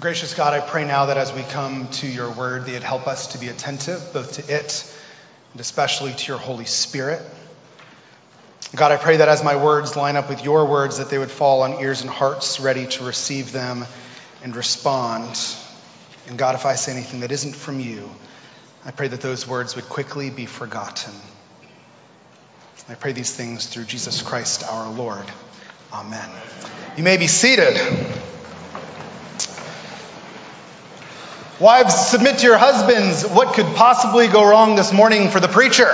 Gracious God, I pray now that as we come to your word, that you'd help us to be attentive both to it and especially to your Holy Spirit. God, I pray that as my words line up with your words, that they would fall on ears and hearts ready to receive them and respond. And God, if I say anything that isn't from you, I pray that those words would quickly be forgotten. I pray these things through Jesus Christ our Lord. Amen. You may be seated. Wives, submit to your husbands. What could possibly go wrong this morning for the preacher?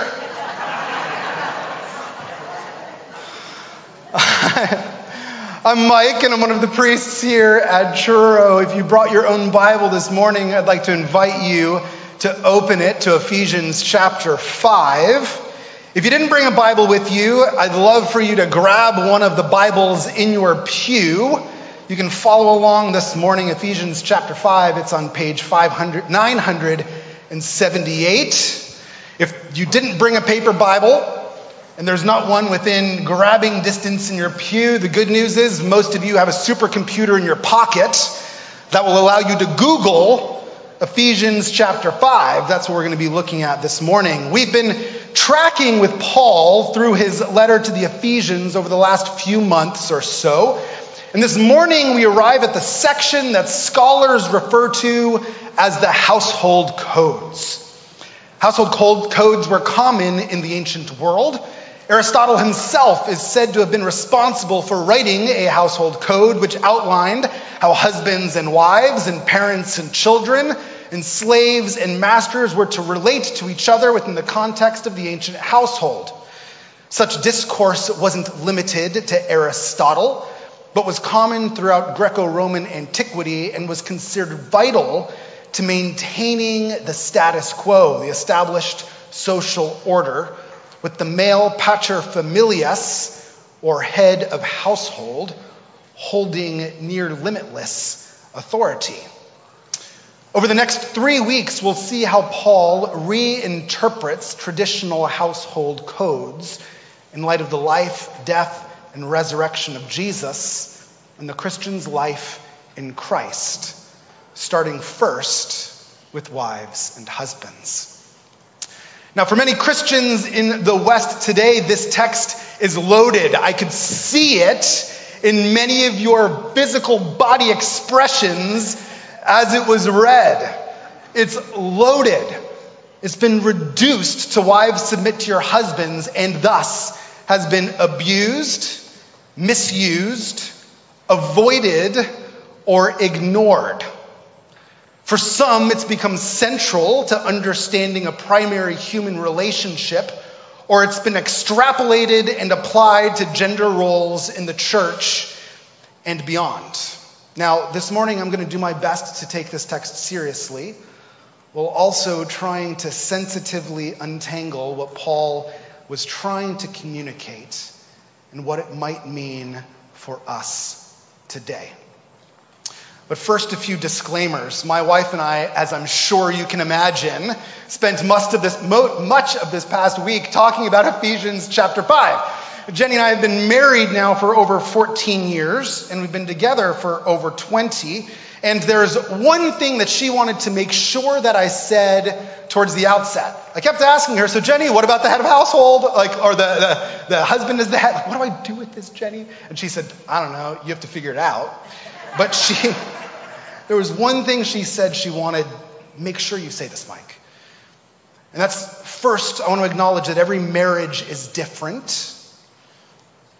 I'm Mike, and I'm one of the priests here at Truro. If you brought your own Bible this morning, I'd like to invite you to open it to Ephesians chapter 5. If you didn't bring a Bible with you, I'd love for you to grab one of the Bibles in your pew. You can follow along this morning, Ephesians chapter 5. It's on page 978. If you didn't bring a paper Bible, and there's not one within grabbing distance in your pew, the good news is most of you have a supercomputer in your pocket that will allow you to Google Ephesians chapter 5. That's what we're going to be looking at this morning. We've been tracking with Paul through his letter to the Ephesians over the last few months or so. And this morning we arrive at the section that scholars refer to as the household codes. Household codes were common in the ancient world. Aristotle himself is said to have been responsible for writing a household code which outlined how husbands and wives and parents and children and slaves and masters were to relate to each other within the context of the ancient household. Such discourse wasn't limited to Aristotle, but was common throughout Greco-Roman antiquity and was considered vital to maintaining the status quo, the established social order, with the male paterfamilias, or head of household, holding near limitless authority. Over the next 3 weeks, we'll see how Paul reinterprets traditional household codes in light of the life, death, and resurrection of Jesus and the Christian's life in Christ, starting first with wives and husbands. Now, for many Christians in the West today, this text is loaded. I could see it in many of your physical body expressions as it was read. It's loaded. It's been reduced to wives submit to your husbands, and thus has been abused, misused, avoided, or ignored. For some, it's become central to understanding a primary human relationship, or it's been extrapolated and applied to gender roles in the church and beyond. Now, this morning, I'm going to do my best to take this text seriously, while also trying to sensitively untangle what Paul was trying to communicate and what it might mean for us today. But first, a few disclaimers. My wife and I, as I'm sure you can imagine, spent much of this past week talking about Ephesians chapter 5. Jenny and I have been married now for over 14 years, and we've been together for over 20. And there's one thing that she wanted to make sure that I said towards the outset. I kept asking her, so Jenny, what about the head of household? Or the husband is the head. What do I do with this, Jenny? And she said, I don't know, you have to figure it out. But there was one thing she said she wanted, make sure you say this, Mike. And that's, first, I want to acknowledge that every marriage is different.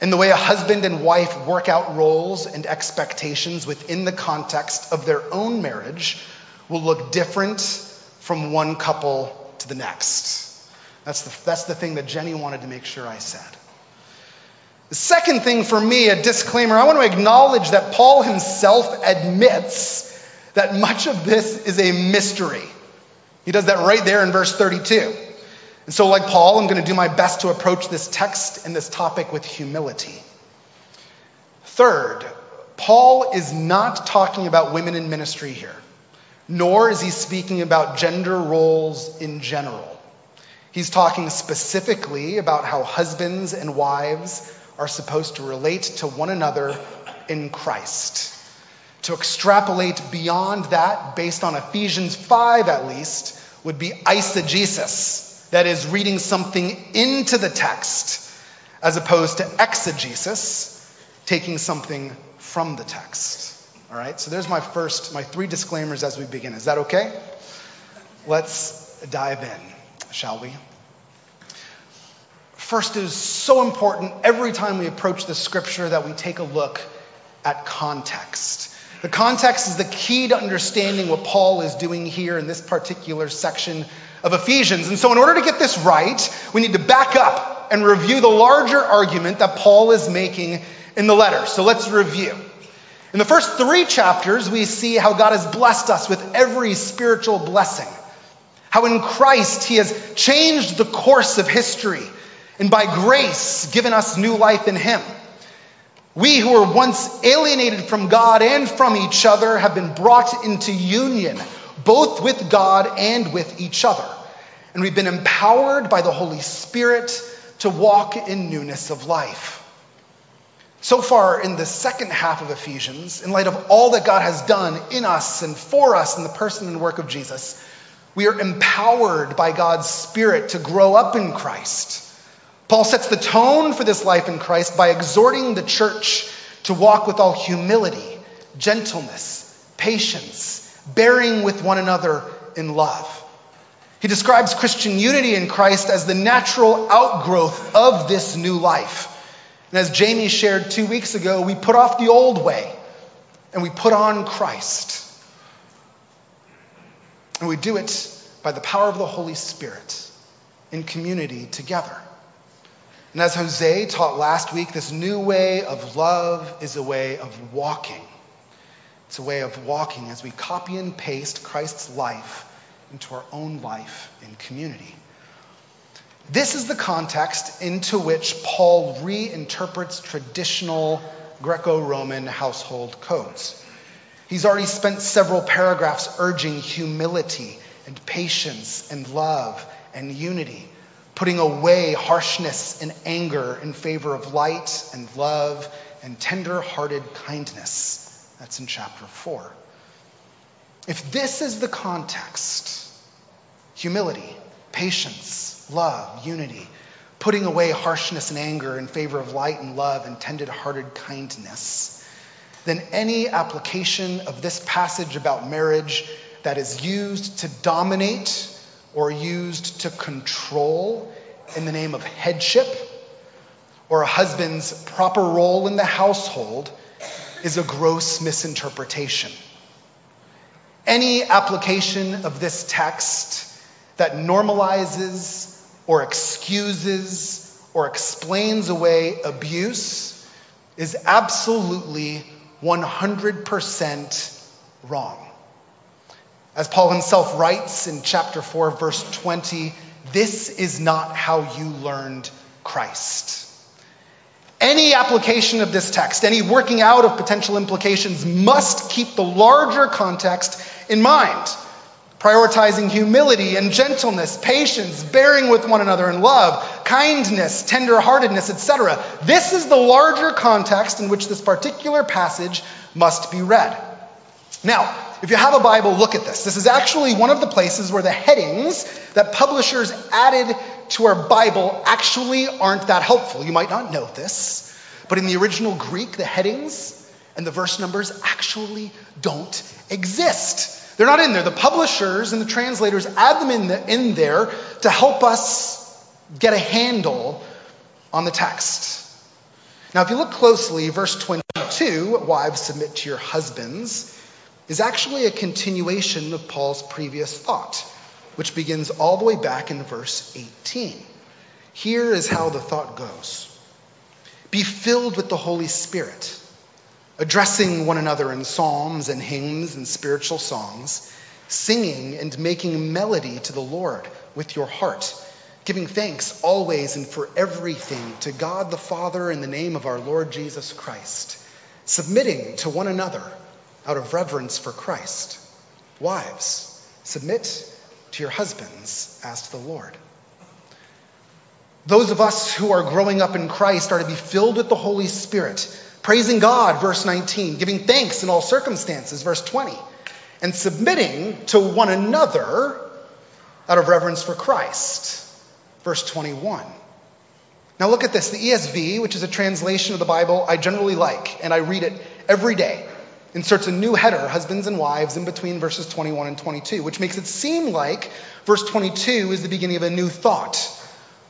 And the way a husband and wife work out roles and expectations within the context of their own marriage will look different from one couple to the next. That's the thing that Jenny wanted to make sure I said. The second thing for me, a disclaimer, I want to acknowledge that Paul himself admits that much of this is a mystery. He does that right there in verse 32. And so like Paul, I'm going to do my best to approach this text and this topic with humility. Third, Paul is not talking about women in ministry here, nor is he speaking about gender roles in general. He's talking specifically about how husbands and wives are supposed to relate to one another in Christ. To extrapolate beyond that, based on Ephesians 5 at least, would be eisegesis. That is, reading something into the text, as opposed to exegesis, taking something from the text. All right, so there's my three disclaimers as we begin. Is that okay? Let's dive in, shall we? First, it is so important every time we approach the scripture that we take a look at context. The context is the key to understanding what Paul is doing here in this particular section of Ephesians. And so in order to get this right, we need to back up and review the larger argument that Paul is making in the letter. So let's review. In the first three chapters, we see how God has blessed us with every spiritual blessing, how in Christ he has changed the course of history and by grace given us new life in him. We who were once alienated from God and from each other have been brought into union, both with God and with each other. And we've been empowered by the Holy Spirit to walk in newness of life. So far in the second half of Ephesians, in light of all that God has done in us and for us in the person and work of Jesus, we are empowered by God's Spirit to grow up in Christ. Paul sets the tone for this life in Christ by exhorting the church to walk with all humility, gentleness, patience, bearing with one another in love. He describes Christian unity in Christ as the natural outgrowth of this new life. And as Jamie shared 2 weeks ago, we put off the old way and we put on Christ. And we do it by the power of the Holy Spirit in community together. And as Jose taught last week, this new way of love is a way of walking. It's a way of walking as we copy and paste Christ's life into our own life in community. This is the context into which Paul reinterprets traditional Greco-Roman household codes. He's already spent several paragraphs urging humility and patience and love and unity, putting away harshness and anger in favor of light and love and tender-hearted kindness. That's in chapter 4. If this is the context, humility, patience, love, unity, putting away harshness and anger in favor of light and love and tender-hearted kindness, then any application of this passage about marriage that is used to dominate or used to control in the name of headship, or a husband's proper role in the household, is a gross misinterpretation. Any application of this text that normalizes or excuses or explains away abuse is absolutely 100% wrong. As Paul himself writes in chapter 4, verse 20, this is not how you learned Christ. Any application of this text, any working out of potential implications, must keep the larger context in mind, prioritizing humility and gentleness, patience, bearing with one another in love, kindness, tenderheartedness, etc. This is the larger context in which this particular passage must be read. Now, if you have a Bible, look at this. This is actually one of the places where the headings that publishers added to our Bible actually aren't that helpful. You might not know this, but in the original Greek, the headings and the verse numbers actually don't exist. They're not in there. The publishers and the translators add them in there to help us get a handle on the text. Now, if you look closely, verse 22, wives submit to your husbands, is actually a continuation of Paul's previous thought, which begins all the way back in verse 18. Here is how the thought goes. Be filled with the Holy Spirit, addressing one another in psalms and hymns and spiritual songs, singing and making melody to the Lord with your heart, giving thanks always and for everything to God the Father in the name of our Lord Jesus Christ, submitting to one another out of reverence for Christ. Wives, submit to your husbands as to the Lord. Those of us who are growing up in Christ are to be filled with the Holy Spirit, praising God, verse 19, giving thanks in all circumstances, verse 20, and submitting to one another out of reverence for Christ, verse 21. Now look at this, the ESV, which is a translation of the Bible I generally like, and I read it every day, inserts a new header, husbands and wives, in between verses 21 and 22, which makes it seem like verse 22 is the beginning of a new thought,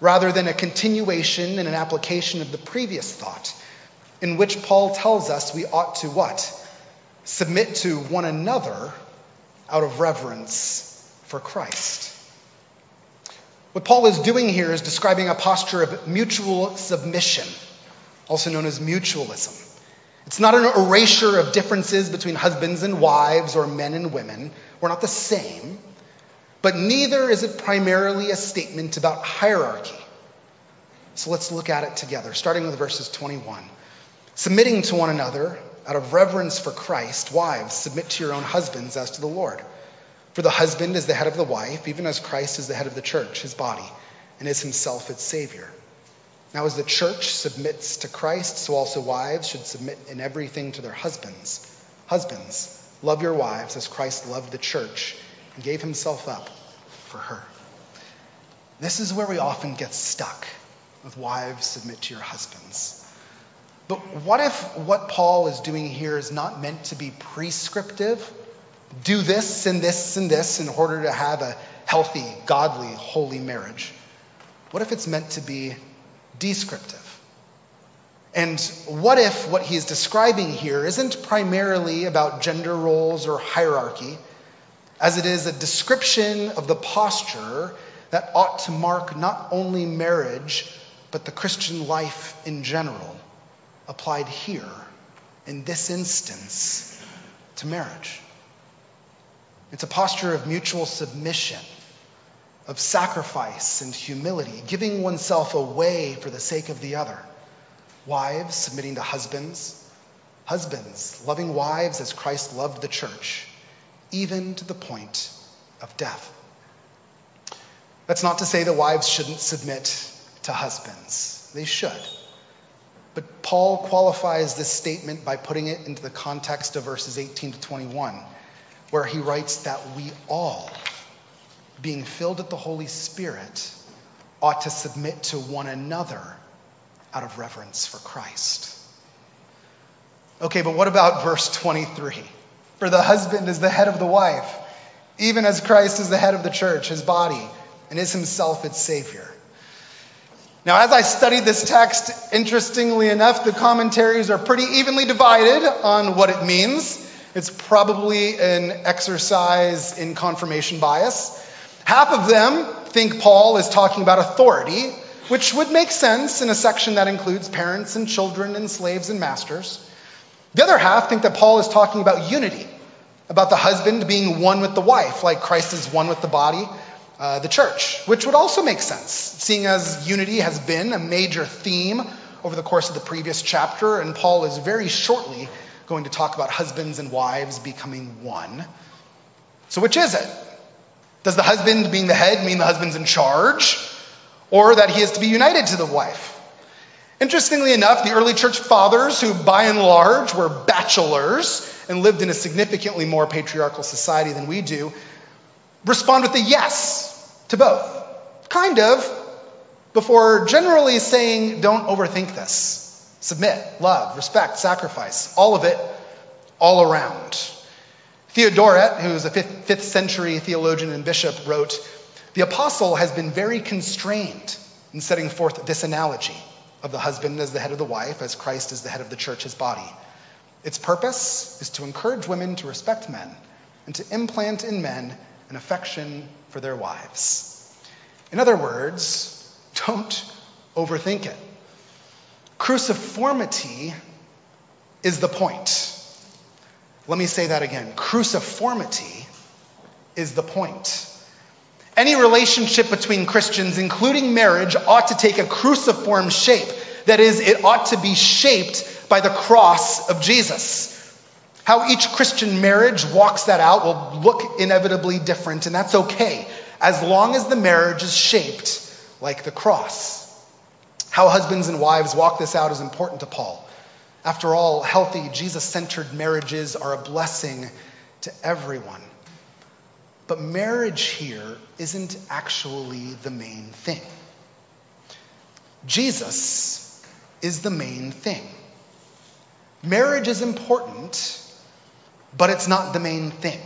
rather than a continuation and an application of the previous thought, in which Paul tells us we ought to what? Submit to one another out of reverence for Christ. What Paul is doing here is describing a posture of mutual submission, also known as mutualism. It's not an erasure of differences between husbands and wives or men and women. We're not the same. But neither is it primarily a statement about hierarchy. So let's look at it together, starting with verses 21. Submitting to one another out of reverence for Christ, wives, submit to your own husbands as to the Lord. For the husband is the head of the wife, even as Christ is the head of the church, his body, and is himself its Savior. Now as the church submits to Christ, so also wives should submit in everything to their husbands. Husbands, love your wives as Christ loved the church and gave himself up for her. This is where we often get stuck with wives submit to your husbands. But what if what Paul is doing here is not meant to be prescriptive? Do this and this and this in order to have a healthy, godly, holy marriage. What if it's meant to be descriptive? And what if what he's describing here isn't primarily about gender roles or hierarchy, as it is a description of the posture that ought to mark not only marriage, but the Christian life in general, applied here, in this instance, to marriage. It's a posture of mutual submission, of sacrifice and humility, giving oneself away for the sake of the other. Wives submitting to husbands, husbands loving wives as Christ loved the church, even to the point of death. That's not to say that wives shouldn't submit to husbands. They should. But Paul qualifies this statement by putting it into the context of verses 18 to 21, where he writes that we all, being filled with the Holy Spirit, ought to submit to one another out of reverence for Christ. Okay, but what about verse 23? For the husband is the head of the wife, even as Christ is the head of the church, his body, and is himself its Savior. Now, as I studied this text, interestingly enough, the commentaries are pretty evenly divided on what it means. It's probably an exercise in confirmation bias. Half of them think Paul is talking about authority, which would make sense in a section that includes parents and children and slaves and masters. The other half think that Paul is talking about unity, about the husband being one with the wife, like Christ is one with the body, the church, which would also make sense, seeing as unity has been a major theme over the course of the previous chapter, and Paul is very shortly going to talk about husbands and wives becoming one. So which is it? Does the husband being the head mean the husband's in charge, or that he is to be united to the wife? Interestingly enough, the early church fathers, who by and large were bachelors and lived in a significantly more patriarchal society than we do, respond with a yes to both, kind of, before generally saying, don't overthink this. Submit, love, respect, sacrifice, all of it, all around. Theodoret, who is a 5th century theologian and bishop, wrote, the apostle has been very constrained in setting forth this analogy of the husband as the head of the wife, as Christ is the head of the church, his body. Its purpose is to encourage women to respect men and to implant in men an affection for their wives. In other words, don't overthink it. Cruciformity is the point. Let me say that again. Cruciformity is the point. Any relationship between Christians, including marriage, ought to take a cruciform shape. That is, it ought to be shaped by the cross of Jesus. How each Christian marriage walks that out will look inevitably different, and that's okay, as long as the marriage is shaped like the cross How husbands and wives walk this out is important to Paul. After all, healthy, Jesus-centered marriages are a blessing to everyone. But marriage here isn't actually the main thing. Jesus is the main thing. Marriage is important, but it's not the main thing.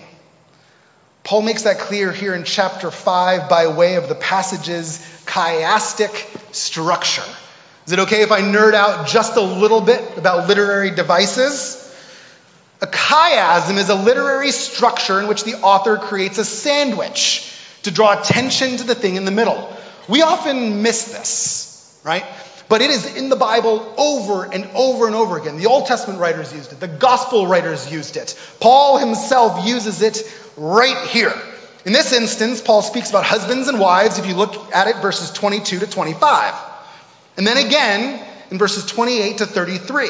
Paul makes that clear here in chapter 5 by way of the passage's chiastic structure. Is it okay if I nerd out just a little bit about literary devices? A chiasm is a literary structure in which the author creates a sandwich to draw attention to the thing in the middle. We often miss this, right? But it is in the Bible over and over and over again. The Old Testament writers used it. The Gospel writers used it. Paul himself uses it right here. In this instance, Paul speaks about husbands and wives if you look at it, verses 22 to 25. And then again in verses 28 to 33.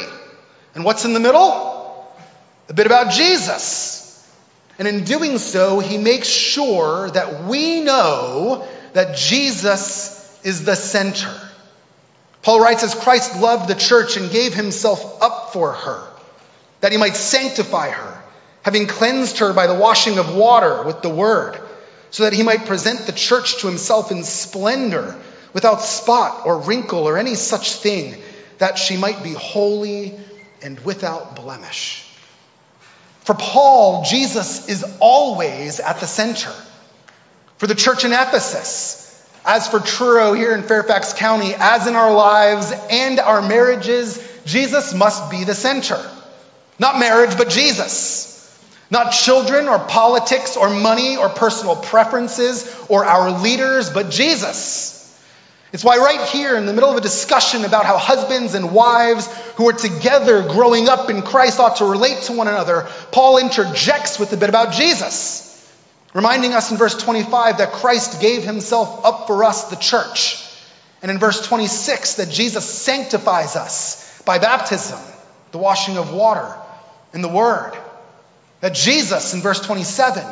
And what's in the middle? A bit about Jesus. And in doing so, he makes sure that we know that Jesus is the center. Paul writes, as Christ loved the church and gave himself up for her, that he might sanctify her, having cleansed her by the washing of water with the word, so that he might present the church to himself in splendor, without spot or wrinkle or any such thing, that she might be holy and without blemish. For Paul, Jesus is always at the center. For the church in Ephesus, as for Truro here in Fairfax County, as in our lives and our marriages, Jesus must be the center. Not marriage, but Jesus. Not children or politics or money or personal preferences or our leaders, but Jesus. It's why right here in the middle of a discussion about how husbands and wives who are together growing up in Christ ought to relate to one another, Paul interjects with a bit about Jesus, reminding us in verse 25 that Christ gave himself up for us, the church. And in verse 26 that Jesus sanctifies us by baptism, the washing of water and the word. That Jesus, in verse 27,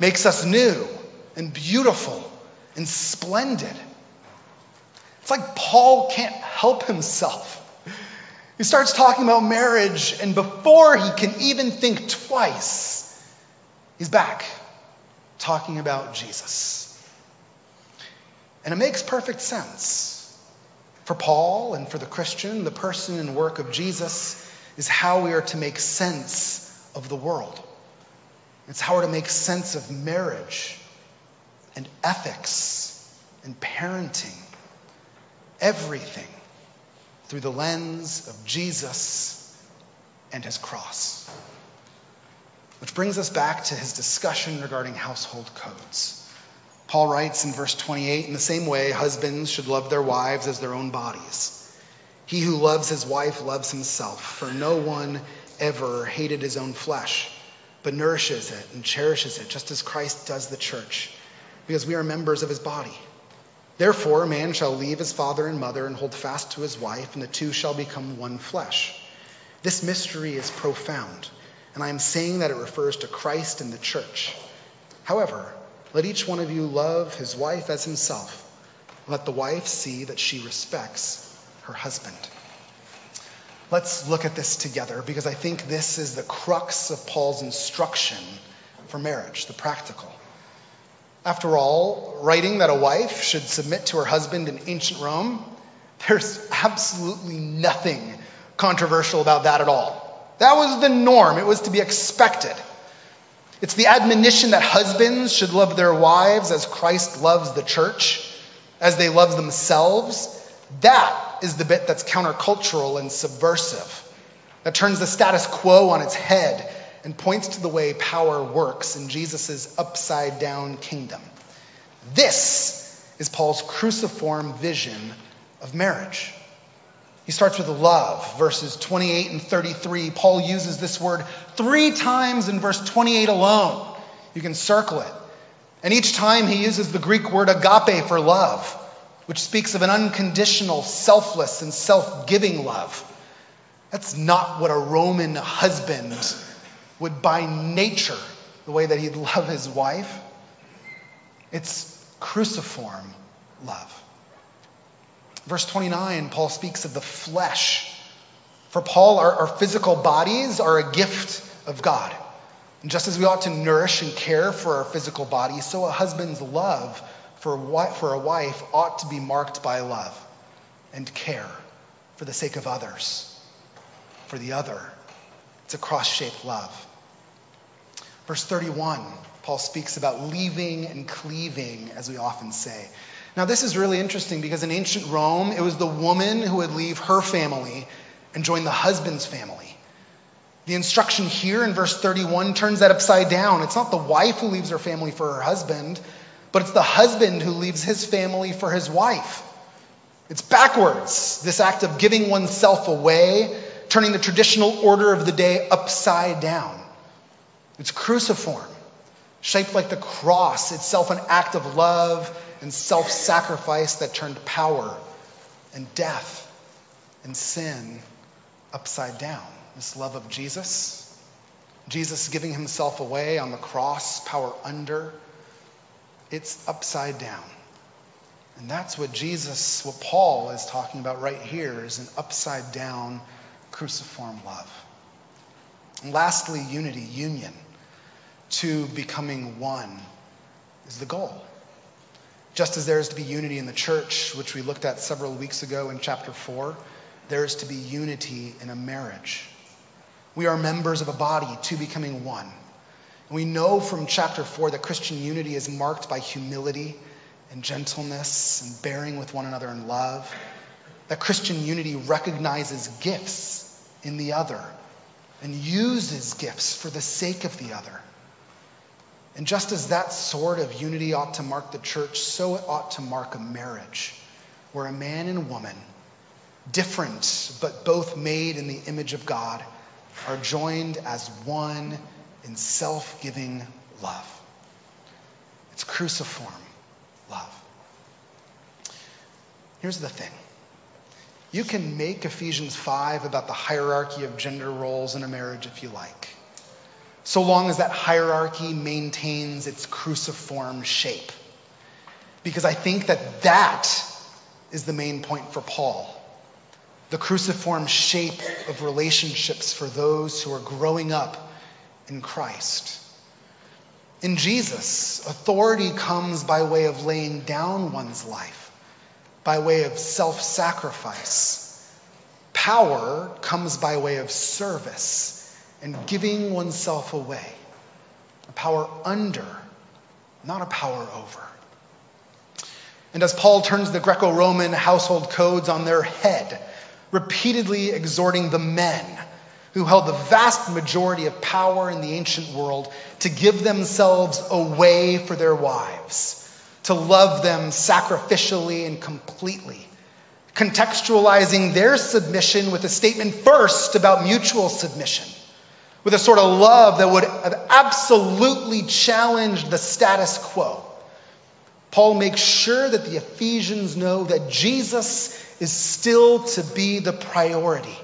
makes us new and beautiful and splendid. It's like Paul can't help himself. He starts talking about marriage, and before he can even think twice, he's back talking about Jesus. And it makes perfect sense. For Paul and for the Christian, the person and work of Jesus is how we are to make sense of the world. It's how we're to make sense of marriage and ethics and parenting. Everything through the lens of Jesus and his cross. Which brings us back to his discussion regarding household codes. Paul writes in verse 28, in the same way, husbands should love their wives as their own bodies. He who loves his wife loves himself, for no one ever hated his own flesh, but nourishes it and cherishes it, just as Christ does the church, because we are members of his body. Therefore, a man shall leave his father and mother and hold fast to his wife, and the two shall become one flesh. This mystery is profound, and I am saying that it refers to Christ and the church. However, let each one of you love his wife as himself. Let the wife see that she respects her husband. Let's look at this together, because I think this is the crux of Paul's instruction for marriage, the practical. After all, writing that a wife should submit to her husband in ancient Rome, there's absolutely nothing controversial about that at all. That was the norm. It was to be expected. It's the admonition that husbands should love their wives as Christ loves the church, as they love themselves. That is the bit that's countercultural and subversive, that turns the status quo on its head and points to the way power works in Jesus' upside-down kingdom. This is Paul's cruciform vision of marriage. He starts with love, verses 28 and 33. Paul uses this word 3 times in verse 28 alone. You can circle it. And each time he uses the Greek word agape for love, which speaks of an unconditional, selfless, and self-giving love. That's not what a Roman husband would by nature, the way that he'd love his wife. It's cruciform love. Verse 29, Paul speaks of the flesh. For Paul, our physical bodies are a gift of God. And just as we ought to nourish and care for our physical bodies, so a husband's love for a wife ought to be marked by love and care for the sake of others, for the other. It's a cross-shaped love. Verse 31, Paul speaks about leaving and cleaving, as we often say. Now, this is really interesting because in ancient Rome, it was the woman who would leave her family and join the husband's family. The instruction here in verse 31 turns that upside down. It's not the wife who leaves her family for her husband, but it's the husband who leaves his family for his wife. It's backwards, this act of giving oneself away, turning the traditional order of the day upside down. It's cruciform, shaped like the cross, itself an act of love and self-sacrifice that turned power and death and sin upside down. This love of Jesus giving himself away on the cross, power under, it's upside down. And that's what Paul is talking about right here, is an upside down cruciform love. And lastly, unity, union. Two becoming one is the goal. Just as there is to be unity in the church, which we looked at several weeks ago in chapter 4, there is to be unity in a marriage. We are members of a body, two becoming one. And we know from chapter 4 that Christian unity is marked by humility and gentleness and bearing with one another in love, that Christian unity recognizes gifts in the other and uses gifts for the sake of the other. And just as that sort of unity ought to mark the church, so it ought to mark a marriage where a man and woman, different but both made in the image of God, are joined as one in self-giving love. It's cruciform love. Here's the thing. You can make Ephesians 5 about the hierarchy of gender roles in a marriage if you like, so long as that hierarchy maintains its cruciform shape. Because I think that is the main point for Paul. The cruciform shape of relationships for those who are growing up in Christ. In Jesus, authority comes by way of laying down one's life, by way of self-sacrifice. Power comes by way of service and giving oneself away. A power under, not a power over. And as Paul turns the Greco-Roman household codes on their head, repeatedly exhorting the men who held the vast majority of power in the ancient world to give themselves away for their wives, to love them sacrificially and completely, contextualizing their submission with a statement first about mutual submission, with a sort of love that would have absolutely challenged the status quo. Paul makes sure that the Ephesians know that Jesus is still to be the priority,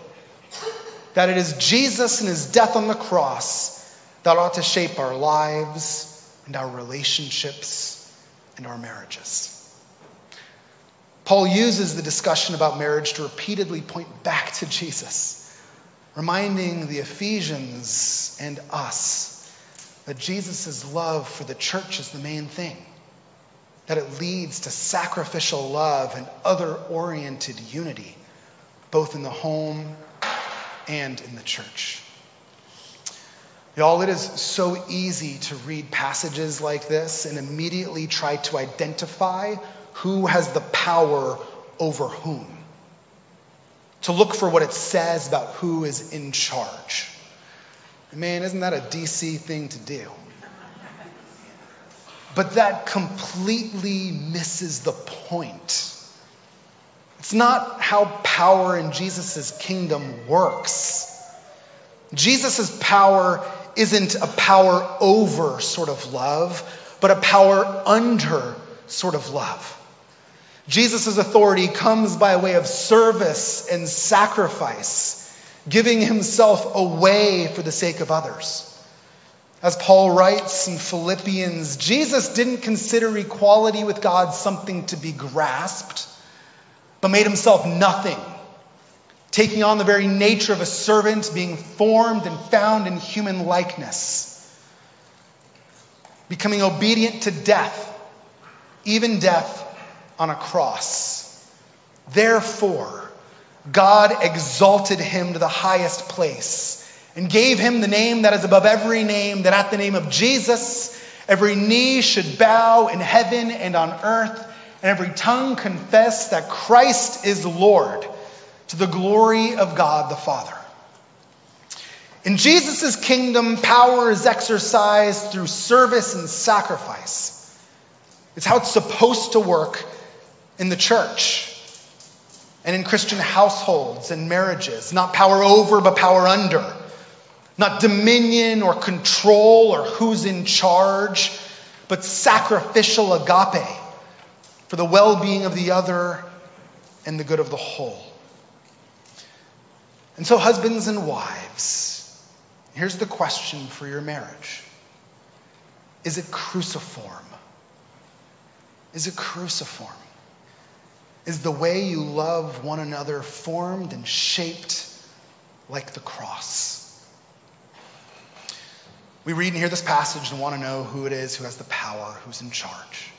that it is Jesus and his death on the cross that ought to shape our lives and our relationships and our marriages. Paul uses the discussion about marriage to repeatedly point back to Jesus, reminding the Ephesians and us that Jesus' love for the church is the main thing, that it leads to sacrificial love and other-oriented unity, both in the home and in the church. Y'all, it is so easy to read passages like this and immediately try to identify who has the power over whom, to look for what it says about who is in charge. Man, isn't that a DC thing to do? But that completely misses the point. It's not how power in Jesus' kingdom works. Jesus' power isn't a power over sort of love, but a power under sort of love. Jesus' authority comes by way of service and sacrifice, giving himself away for the sake of others. As Paul writes in Philippians, Jesus didn't consider equality with God something to be grasped, but made himself nothing, taking on the very nature of a servant, being formed and found in human likeness, becoming obedient to death, even death on a cross. Therefore, God exalted him to the highest place and gave him the name that is above every name, that at the name of Jesus, every knee should bow in heaven and on earth, and every tongue confess that Christ is Lord, to the glory of God the Father. In Jesus' kingdom, power is exercised through service and sacrifice. It's how it's supposed to work in the church and in Christian households and marriages. Not power over, but power under. Not dominion or control or who's in charge, but sacrificial agape for the well-being of the other and the good of the whole. And so, husbands and wives, here's the question for your marriage. Is it cruciform? Is it cruciform? Is the way you love one another formed and shaped like the cross? We read and hear this passage and want to know who it is, who has the power, who's in charge.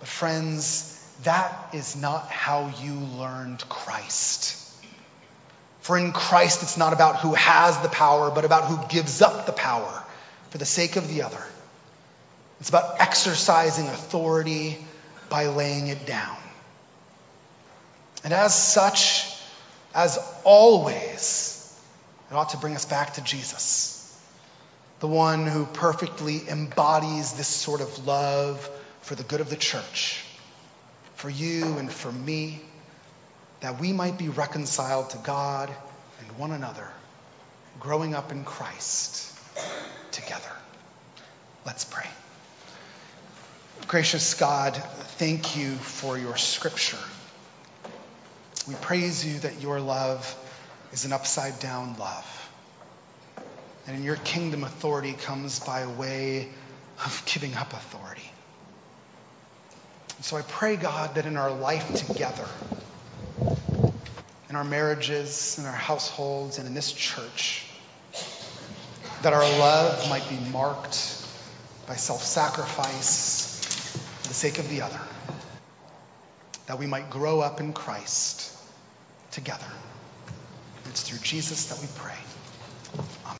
But friends, that is not how you learned Christ. For in Christ, it's not about who has the power, but about who gives up the power for the sake of the other. It's about exercising authority by laying it down. And as such, as always, it ought to bring us back to Jesus, the one who perfectly embodies this sort of love for the good of the church, for you and for me, that we might be reconciled to God and one another, growing up in Christ together. Let's pray. Gracious God, thank you for your scripture. We praise you that your love is an upside-down love. And in your kingdom, authority comes by way of giving up authority. And so I pray, God, that in our life together, in our marriages, in our households, and in this church, that our love might be marked by self-sacrifice for the sake of the other, that we might grow up in Christ together. It's through Jesus that we pray. Amen.